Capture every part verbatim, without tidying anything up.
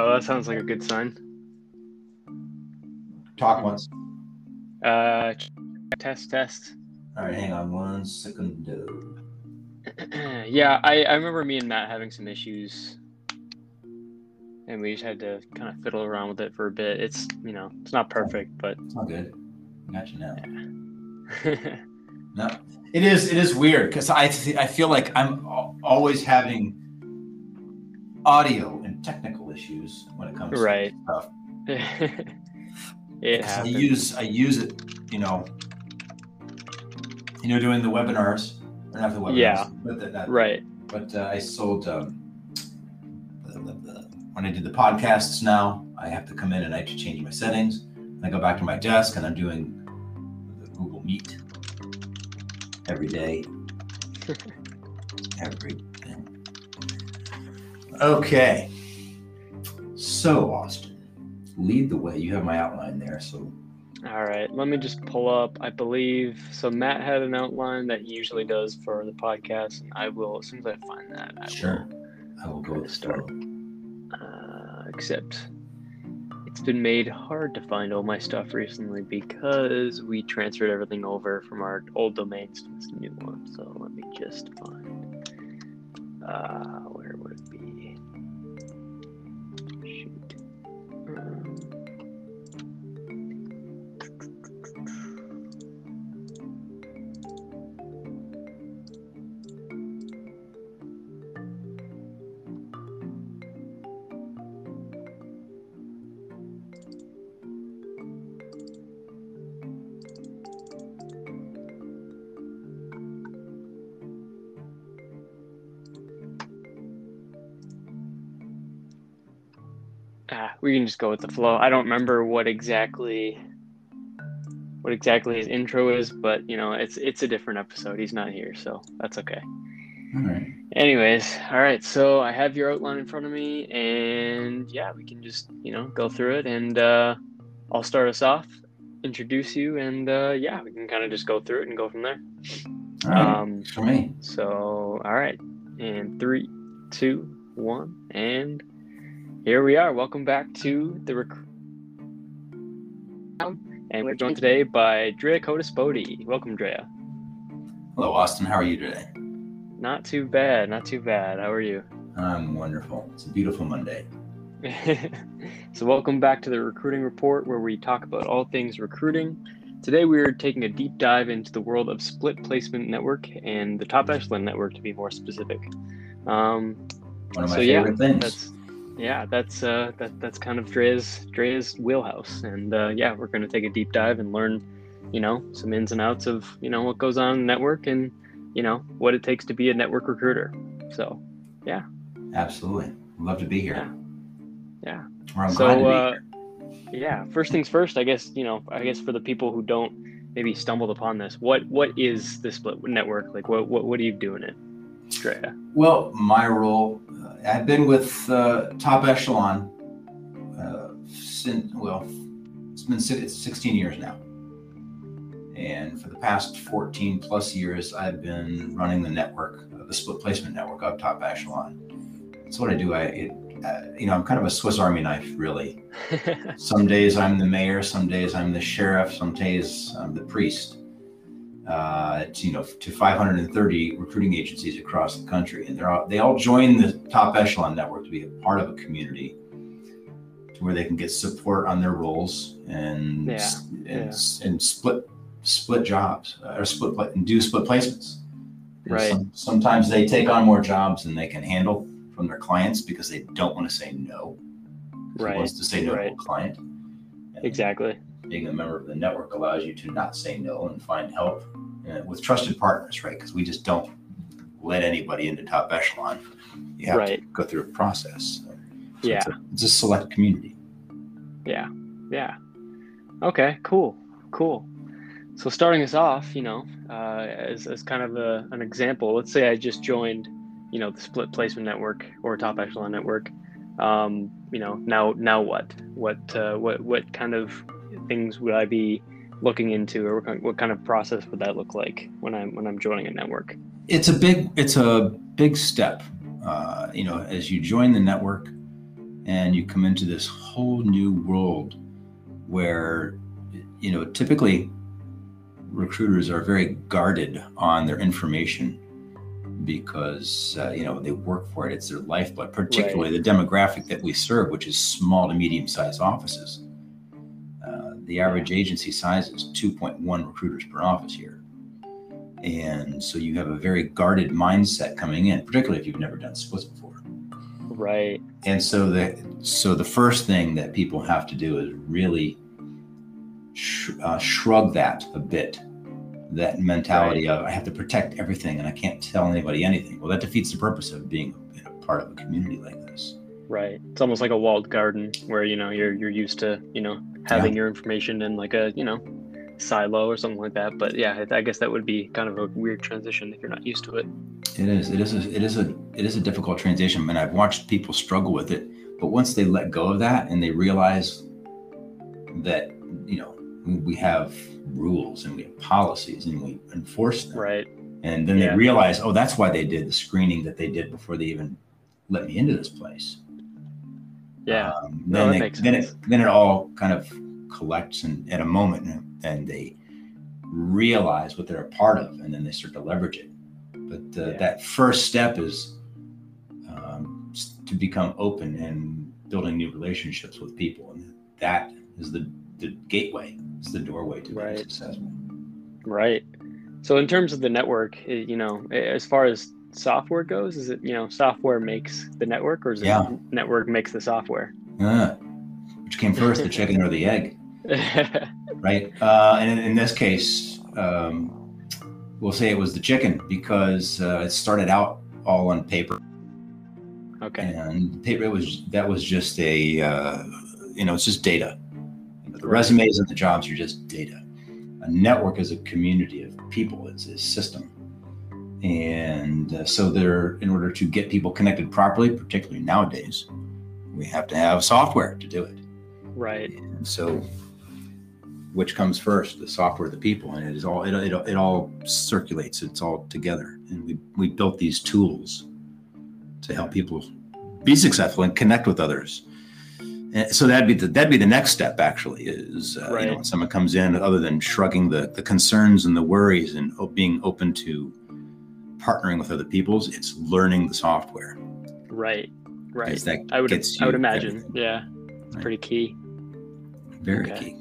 Oh, that sounds like a good sign. Talk once. Uh, test, test. All right, hang on one second. Yeah, I, I remember me and Matt having some issues, and we just had to kind of fiddle around with it for a bit. It's, you know, it's not perfect, but it's all good. Got you now. Yeah. No, it is. It is weird because I I feel like I'm always having audio and technical issues when it comes right. to stuff. It I use I use it, you know, you know, doing the webinars or not the webinars. Yeah. But the, not, right. But uh, I sold um, the, the, the, when I did the podcasts. Now I have to come in and I have to change my settings. And I go back to my desk and I'm doing the Google Meet every day. Every day. Okay. So Austin, lead the way. You have my outline there. So. All right. Let me just pull up. I believe so. Matt had an outline that he usually does for the podcast, and I will, as soon as I find that. I sure. Will I will go to start. Uh, except it's been made hard to find all my stuff recently because we transferred everything over from our old domains to this new one. So let me just find. Uh, where would it be? We can just go with the flow. I don't remember what exactly what exactly his intro is, but you know, it's it's a different episode. He's not here, so that's okay. All right. Anyways, all right. So I have your outline in front of me, and yeah, we can just you know go through it, and uh, I'll start us off, introduce you, and uh, yeah, we can kind of just go through it and go from there. All right. Um, for me. So all right, and three, two, one, and. Here we are. Welcome back to the Recruiting Report. And we're joined today by Drea Codispoti. Welcome, Drea. Hello, Austin. How are you today? Not too bad. Not too bad. How are you? I'm wonderful. It's a beautiful Monday. So welcome back to the Recruiting Report, where we talk about all things recruiting. Today, we're taking a deep dive into the world of Split Placement Network and the Top Echelon Network, to be more specific. Um, One of my so, favorite yeah, things. That's, Yeah, that's uh, that that's kind of Drea's Drea's wheelhouse, and uh, yeah, we're going to take a deep dive and learn, you know, some ins and outs of you know what goes on in the network and you know what it takes to be a network recruiter. So, yeah, absolutely, love to be here. Yeah, yeah. Well, I'm so, glad to be here. Uh, yeah, first things first, I guess you know, I guess for the people who don't maybe stumbled upon this, what what is the Split Network? Like, what what what do you do in it? Drea. Well, my role, uh, I've been with uh, Top Echelon uh, since, well, it's been it's sixteen years now. And for the past fourteen plus years, I've been running the network, uh, the split placement network of Top Echelon. That's what I do. I, it, uh, you know, I'm kind of a Swiss Army knife, really. Some days I'm the mayor, some days I'm the sheriff, some days I'm the priest. Uh, to, you know, to five hundred thirty recruiting agencies across the country, and they're all, they all join the Top Echelon Network to be a part of a community, to where they can get support on their roles and yeah. and, yeah. and split split jobs uh, or split and do split placements. Right. Some, sometimes they take on more jobs than they can handle from their clients because they don't want to say no. Right. Wants to say no right. to a client. And exactly. Being a member of the network allows you to not say no and find help uh, with trusted partners, right? Because we just don't let anybody into Top Echelon. You have right. to go through a process. So yeah. It's a, it's a select community. Yeah. Yeah. Okay. Cool. Cool. So starting us off, you know, uh, as, as kind of a, an example, let's say I just joined, you know, the Split Placement Network or Top Echelon Network. Um, you know, now, now what, what, uh, what, what kind of things would I be looking into, or what kind of process would that look like when I'm when I'm joining a network? It's a big it's a big step, uh, you know, as you join the network, and you come into this whole new world where, you know, typically recruiters are very guarded on their information because, uh, you know, they work for it. It's their lifeblood, particularly right. the demographic that we serve, which is small to medium-sized offices. Uh, the average agency size is two point one recruiters per office here. And so you have a very guarded mindset coming in, particularly if you've never done splits before. Right. And so the, so the first thing that people have to do is really sh- uh, shrug that a bit, that mentality right. of I have to protect everything and I can't tell anybody anything. Well, that defeats the purpose of being a part of a community like this. Right. It's almost like a walled garden where, you know, you're you're used to, you know, having yeah. your information in like a, you know, silo or something like that. But yeah, I guess that would be kind of a weird transition if you're not used to it. It is. It is. A, it is a. It is a difficult transition, and I've watched people struggle with it. But once they let go of that and they realize that, you know, we have rules and we have policies and we enforce them. Right. And then yeah. they realize, oh, that's why they did the screening that they did before they even let me into this place. Yeah. Um, then no, that they, makes then sense. It then it all kind of collects and at a moment and, and they realize what they're a part of, and then they start to leverage it. But uh, yeah. that first step is um, to become open and building new relationships with people, and that is the, the gateway. It's the doorway to right. being successful. Right. So in terms of the network, you know, as far as software goes, is it, you know, software makes the network, or is it yeah. network makes the software? Uh, which came first, the chicken or the egg? Right. Uh, and in, in this case, um, we'll say it was the chicken because uh, it started out all on paper. Okay. And paper it was that was just a uh, you know, it's just data. The resumes and the jobs are just data. A network is a community of people. It's a system. And uh, so they're, in order to get people connected properly, particularly nowadays, we have to have software to do it. Right. And so which comes first, the software, the people, and it is all, it, it, it all circulates. It's all together. And we, we built these tools to help people be successful and connect with others. And so that'd be the, that'd be the next step, actually, is uh, right. you know, when someone comes in, other than shrugging the, the concerns and the worries and being open to partnering with other peoples, it's learning the software. Right, right. That I would I would imagine, everything. yeah, it's right. pretty key. Very okay. key.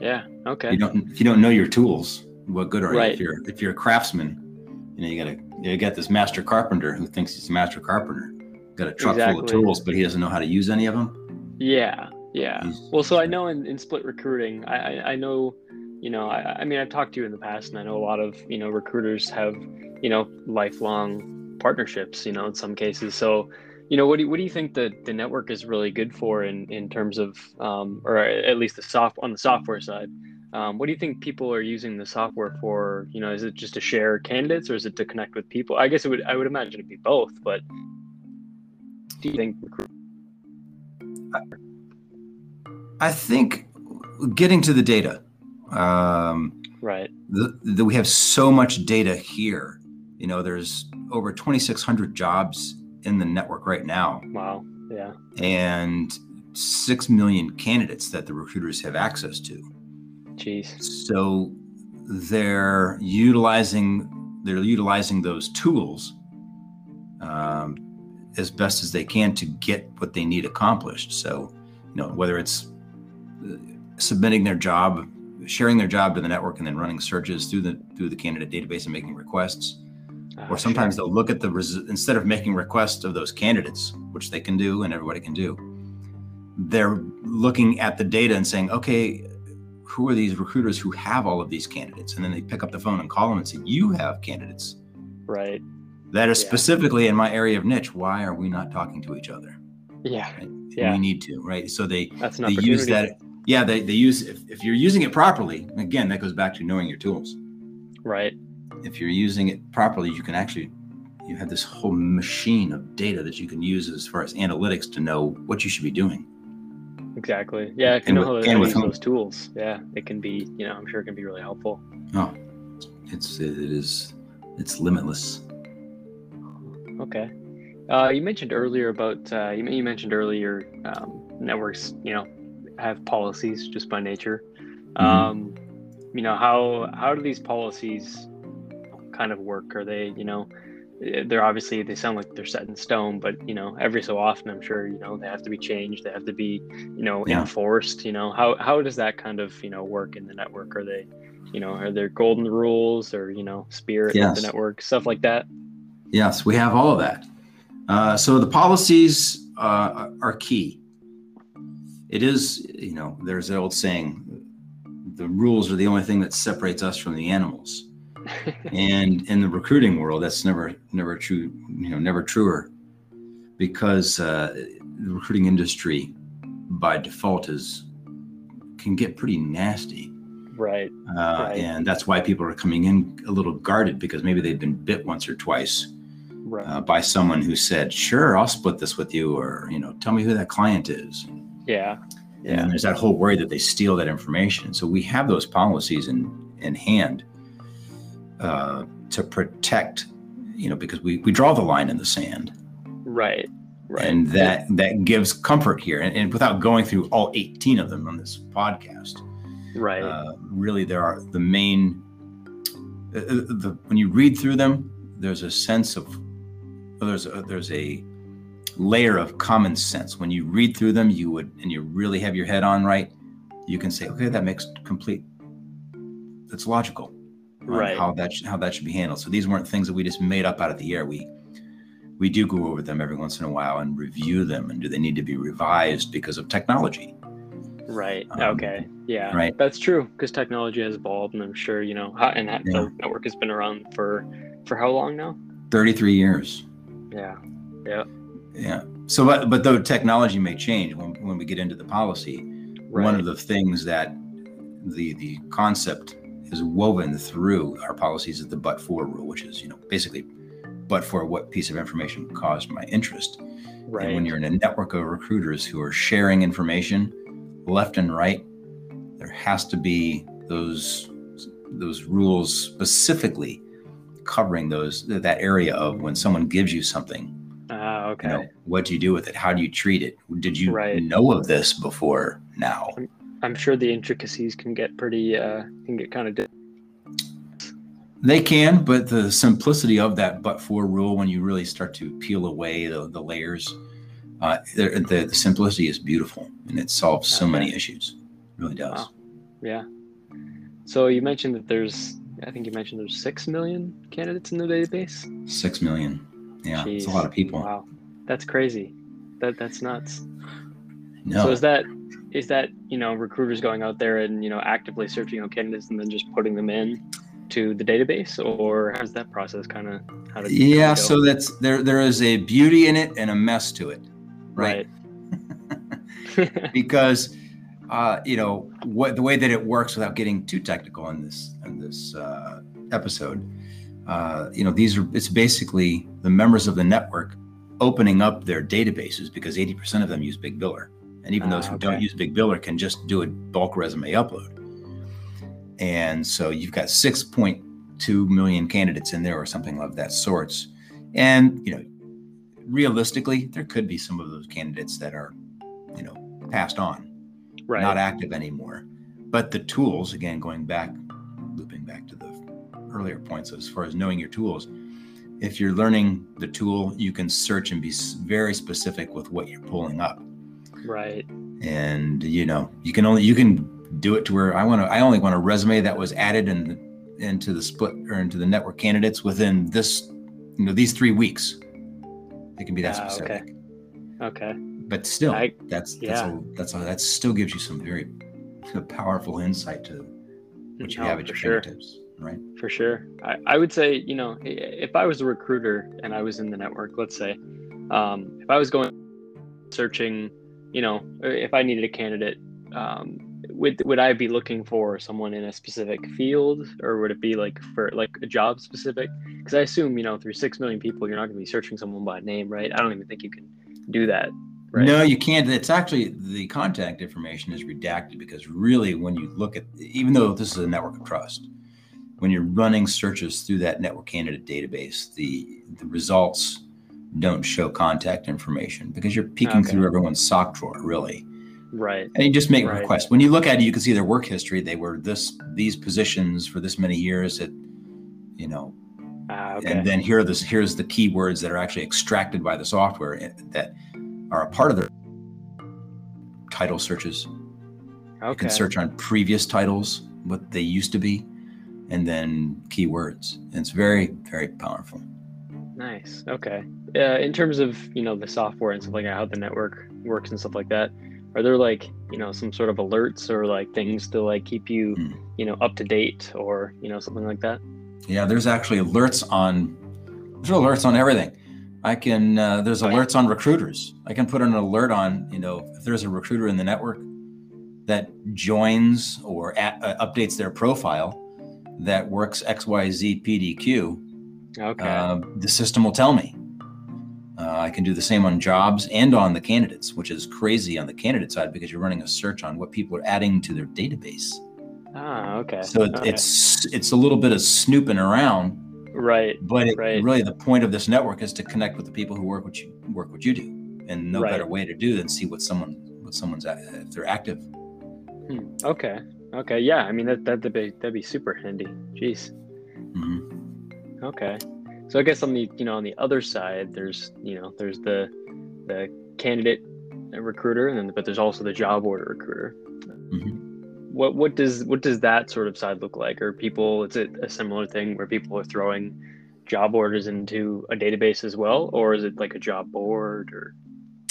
Yeah. Okay. You don't if you don't know your tools, what good are right. you? If you're if you're a craftsman, you know you gotta you got this master carpenter who thinks he's a master carpenter, got a truck exactly. full of tools, but he doesn't know how to use any of them. Yeah, yeah. Well, so I know in, in split recruiting, I, I, I know, you know, I, I mean, I've talked to you in the past, and I know a lot of, you know, recruiters have, you know, lifelong partnerships, you know, in some cases. So, you know, what do you, what do you think that the network is really good for in, in terms of, um, or at least the soft on the software side? Um, what do you think people are using the software for? You know, is it just to share candidates, or is it to connect with people? I guess it would, I would imagine it'd be both, but do you think recruiters? I think getting to the data, um, right? The, the, we have so much data here. You know, there's over twenty-six hundred jobs in the network right now. Wow. Yeah. And six million candidates that the recruiters have access to. Jeez. So they're utilizing, they're utilizing those tools, um, as best as they can to get what they need accomplished. So, you know, whether it's submitting their job, sharing their job to the network, and then running searches through the through the candidate database and making requests, uh, or sometimes sure. they'll look at the res- instead of making requests of those candidates, which they can do and everybody can do, they're looking at the data and saying, okay, who are these recruiters who have all of these candidates? And then they pick up the phone and call them and say, you have candidates. Right. That is yeah. specifically in my area of niche. Why are we not talking to each other? Yeah, right? yeah. We need to, right? So they That's an they use that. Yeah, they they use if, if you're using it properly. Again, that goes back to knowing your tools. Right. If you're using it properly, you can actually you have this whole machine of data that you can use as far as analytics to know what you should be doing. Exactly. Yeah. If you and know with, how to use those tools, yeah, it can be. You know, I'm sure it can be really helpful. Oh, it's it is it's limitless. Okay. Uh, you mentioned earlier about uh, you, you mentioned earlier um, networks, you know, have policies just by nature. Mm-hmm. Um, you know, how how do these policies kind of work? Are they, you know, they're obviously, they sound like they're set in stone, but, you know, every so often, I'm sure, you know, they have to be changed. They have to be, you know, yeah. enforced, you know, how, how does that kind of, you know, work in the network? Are they, you know, are there golden rules or, you know, spirit yes. of the network, stuff like that? Yes, we have all of that. Uh, so the policies uh, are key. It is, you know, there's an old saying, the rules are the only thing that separates us from the animals. And in the recruiting world, that's never, never true, you know, never truer, because uh, the recruiting industry by default is, can get pretty nasty. Right. Uh, right. And that's why people are coming in a little guarded, because maybe they've been bit once or twice right. uh, by someone who said, sure, I'll split this with you, or, you know, tell me who that client is. Yeah. Yeah. And there's that whole worry that they steal that information. So we have those policies in, in hand. Uh, to protect, you know, because we, we draw the line in the sand. Right, right. And that, that gives comfort here. And, and without going through all eighteen of them on this podcast, right. Uh, really, there are the main, uh, the, when you read through them, there's a sense of, there's a, there's a layer of common sense. When you read through them, you would, and you really have your head on right, you can say, okay, that makes complete, that's logical. Right. How that should, how that should be handled. So these weren't things that we just made up out of the air. We we do go over them every once in a while and review them. And do they need to be revised because of technology? Right. Um, okay. Yeah. Right. That's true, because technology has evolved, and I'm sure you know. How, and that yeah. the network has been around for for how long now? thirty-three years. Yeah. Yeah. Yeah. So, but but though technology may change when when we get into the policy, right. one of the things that the the concept. Is woven through our policies is the but-for rule, which is, you know, basically, but for what piece of information caused my interest. Right. And when you're in a network of recruiters who are sharing information left and right, there has to be those those rules specifically covering those that area of when someone gives you something. Ah, uh, okay. You know, what do you do with it? How do you treat it? Did you right. know of this before now? I'm sure the intricacies can get pretty, uh, can get kind of. Di- they can, but the simplicity of that but-for rule, when you really start to peel away the, the layers, uh, the, the, the simplicity is beautiful, and it solves so okay. many issues. It really does. Wow. Yeah. So you mentioned that there's, I think you mentioned there's six million candidates in the database. six million. Yeah. Jeez. It's a lot of people. Wow. That's crazy. That That's nuts. No. So is that, is that, you know, recruiters going out there and, you know, actively searching out candidates and then just putting them in to the database, or how's that process kind of, how did yeah, so that's, there, there is a beauty in it and a mess to it, right? Right. Because, uh, you know, what, the way that it works, without getting too technical on this, on this uh, episode, uh, you know, these are, it's basically the members of the network opening up their databases, because eighty percent of them use Big Biller. And even those who okay. don't use Big Biller can just do a bulk resume upload. And so you've got six point two million candidates in there or something of that sorts. And, you know, realistically, there could be some of those candidates that are, you know, passed on, right. not active anymore. But the tools, again, going back, looping back to the earlier points as far as knowing your tools, if you're learning the tool, you can search and be very specific with what you're pulling up. Right. And, you know, you can only, you can do it to where I want to, I only want a resume that was added in, into the split or into the network candidates within this, you know, these three weeks. It can be that uh, specific. Okay. Okay. But still, I, that's, that's, yeah. a, that's, a, that still gives you some very powerful insight to what you no, have at your sure. fingertips. Right. For sure. I, I would say, you know, if I was a recruiter and I was in the network, let's say, um, if I was going searching, you know, if I needed a candidate, um, would would I be looking for someone in a specific field, or would it be like for like a job specific? Because I assume, you know, through six million people, you're not going to be searching someone by name, right? I don't even think you can do that. Right? No, you can't. It's actually, the contact information is redacted, because really, when you look at, even though this is a network of trust, when you're running searches through that network candidate database, the the results don't show contact information, because you're peeking okay. through everyone's sock drawer, really. Right. And you just make right. requests. When you look at it, you can see their work history. They were this, these positions for this many years at, you know, uh, okay. and then here are this, here's the keywords that are actually extracted by the software that are a part of their title searches. Okay. You can search on previous titles, what they used to be, and then keywords. And it's very, very powerful. Nice. Okay. Uh, in terms of, you know, the software and stuff like that, how the network works and stuff like that, are there like, you know, some sort of alerts or like things to like keep you, mm. you know, up to date or, you know, something like that? Yeah, there's actually alerts on, there's alerts on everything. I can, uh, there's alerts on recruiters. I can put an alert on, you know, if there's a recruiter in the network that joins or at, uh, updates their profile that works X Y Z P D Q, okay. uh, the system will tell me. Uh, I can do the same on jobs and on the candidates, which is crazy on the candidate side because you're running a search on what people are adding to their database. Ah, okay. So it, okay. it's it's a little bit of snooping around. Right. But it, right. really the point of this network is to connect with the people who work what you work what you do, and no right. better way to do than see what someone what someone's at, if they're active. Hmm. Okay. Okay. Yeah. I mean that that'd be that'd be super handy. Jeez. Mm-hmm. Okay. So I guess on the, you know, on the other side, there's, you know, there's the the candidate recruiter, and then, but there's also the job order recruiter. Mm-hmm. What what does what does that sort of side look like? Are people, is it a similar thing where people are throwing job orders into a database as well, or is it like a job board? Or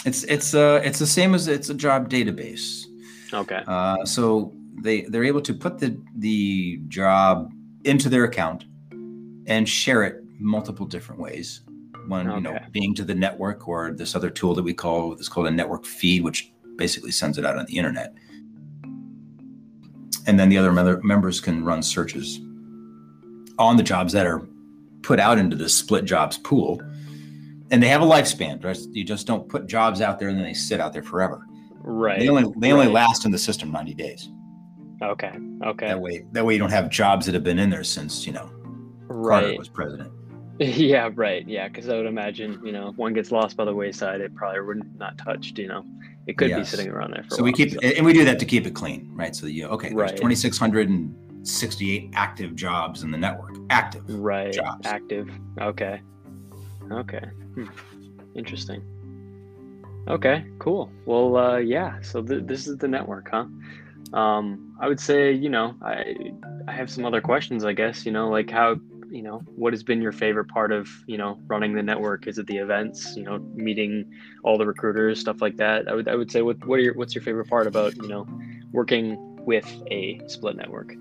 it's it's uh it's the same as it's a job database. Okay. Uh, so they they're able to put the the job into their account and share it multiple different ways. One, okay. you know, being to the network or this other tool that we call, it's called a network feed, which basically sends it out on the internet. And then the other mem- members can run searches on the jobs that are put out into this split jobs pool. And they have a lifespan, right? You just don't put jobs out there and then they sit out there forever. Right. They only they right. only last in the system ninety days. Okay. Okay. That way that way you don't have jobs that have been in there since, you know, right. Carter was president. Yeah, right. Yeah, because I would imagine, you know, if one gets lost by the wayside, it probably wouldn't not touched, you know. It could yes. be sitting around there for so a while. We keep, so we keep and we do that to keep it clean, right? So you okay, there's right. two thousand six hundred sixty-eight active jobs in the network. Active. Right. Jobs. Active. Okay. Okay. Hmm. Interesting. Okay, cool. Well, uh, yeah, so th- this is the network, huh? Um, I would say, you know, I I have some other questions, I guess, you know, like how, you know, what has been your favorite part of, you know, running the network? Is it the events, you know, meeting all the recruiters, stuff like that? I would, I would say, what, what are your, what's your favorite part about, you know, working with a split network?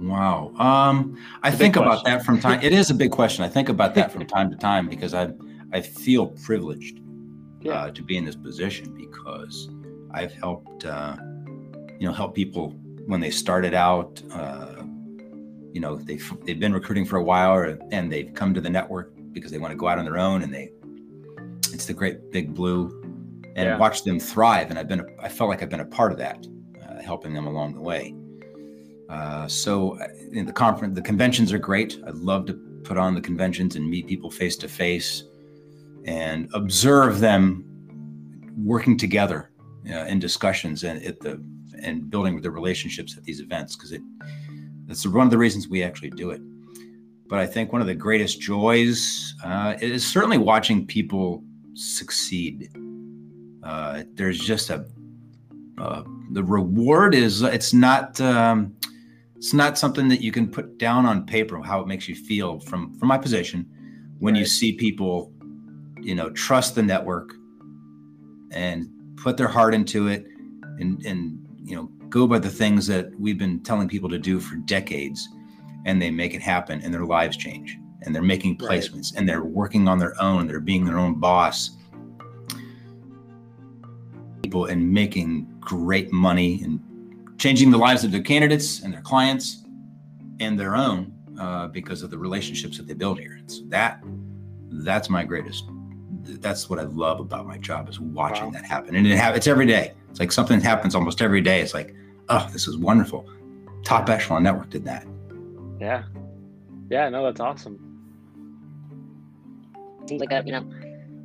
Wow. Um, I think question. about that from time. It is a big question. I think about that from time to time because I, I feel privileged yeah. uh, to be in this position because I've helped, uh, you know, help people when they started out, uh, you know, they've, they've been recruiting for a while or, and they've come to the network because they want to go out on their own and they, it's the great big blue and yeah. watch them thrive. And I've been, I felt like I've been a part of that, uh, helping them along the way. Uh, so in the conference, the conventions are great. I'd love to put on the conventions and meet people face to face and observe them working together uh, in discussions and at the, and building the relationships at these events. Cause it, that's one of the reasons we actually do it. But I think one of the greatest joys uh, is certainly watching people succeed. Uh, there's just a, uh, the reward is, it's not, um, it's not something that you can put down on paper, how it makes you feel from, from my position, when right. you see people, you know, trust the network and put their heart into it and, and, you know, go by the things that we've been telling people to do for decades and they make it happen and their lives change and they're making placements right. and they're working on their own. They're being their own boss people and making great money and changing the lives of their candidates and their clients and their own uh, because of the relationships that they build here. So that, that's my greatest, that's what I love about my job is watching wow. that happen. And it ha- it's every day. It's like something happens almost every day. It's like, oh, this is wonderful. Top Echelon Network did that. Yeah. Yeah, no, that's awesome. Seems like a, you know,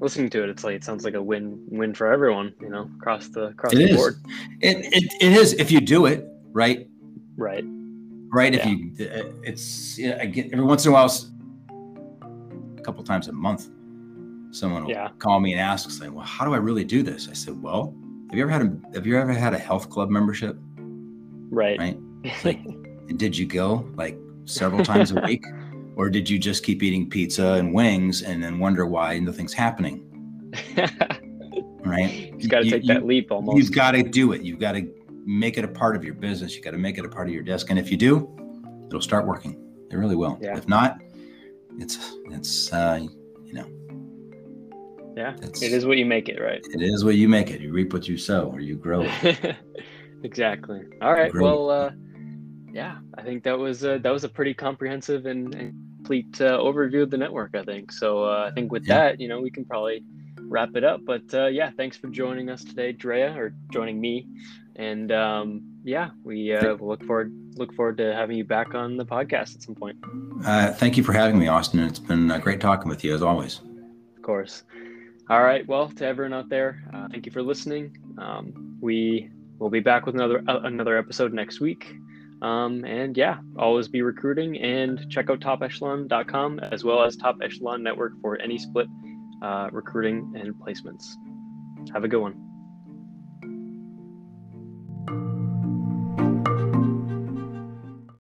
listening to it, it's like it sounds like a win-win for everyone, you know, across the across the board. It it it is if you do it right. Right. Right. Yeah. If you, it's you know, again, every once in a while, a couple times a month, someone will yeah. call me and ask, saying, "Well, how do I really do this?" I said, "Well, have you ever had a have you ever had a health club membership?" Right. Right. Like, and did you go like several times a week? Or did you just keep eating pizza and wings and then wonder why nothing's happening? Right? You've got to you, take you, that leap almost. You've got to do it. You've got to make it a part of your business. You've got to make it a part of your desk. And if you do, it'll start working. It really will. Yeah. If not, it's, it's uh, you know. Yeah, it is what you make it, right? It is what you make it. You reap what you sow or you grow it. Exactly. All right. Well, uh, yeah, I think that was uh, that was a pretty comprehensive and, and complete uh, overview of the network, I think. So uh, I think with yeah. that, you know, we can probably wrap it up. But uh, yeah, thanks for joining us today, Drea, or joining me. And um, yeah, we uh, we'll look forward look forward to having you back on the podcast at some point. Uh, thank you for having me, Austin. It's been uh, great talking with you as always. Of course. All right. Well, to everyone out there, uh, thank you for listening. Um, we will be back with another uh, another episode next week. Um, and yeah, always be recruiting and check out top echelon dot com as well as Top Echelon Network for any split uh, recruiting and placements. Have a good one.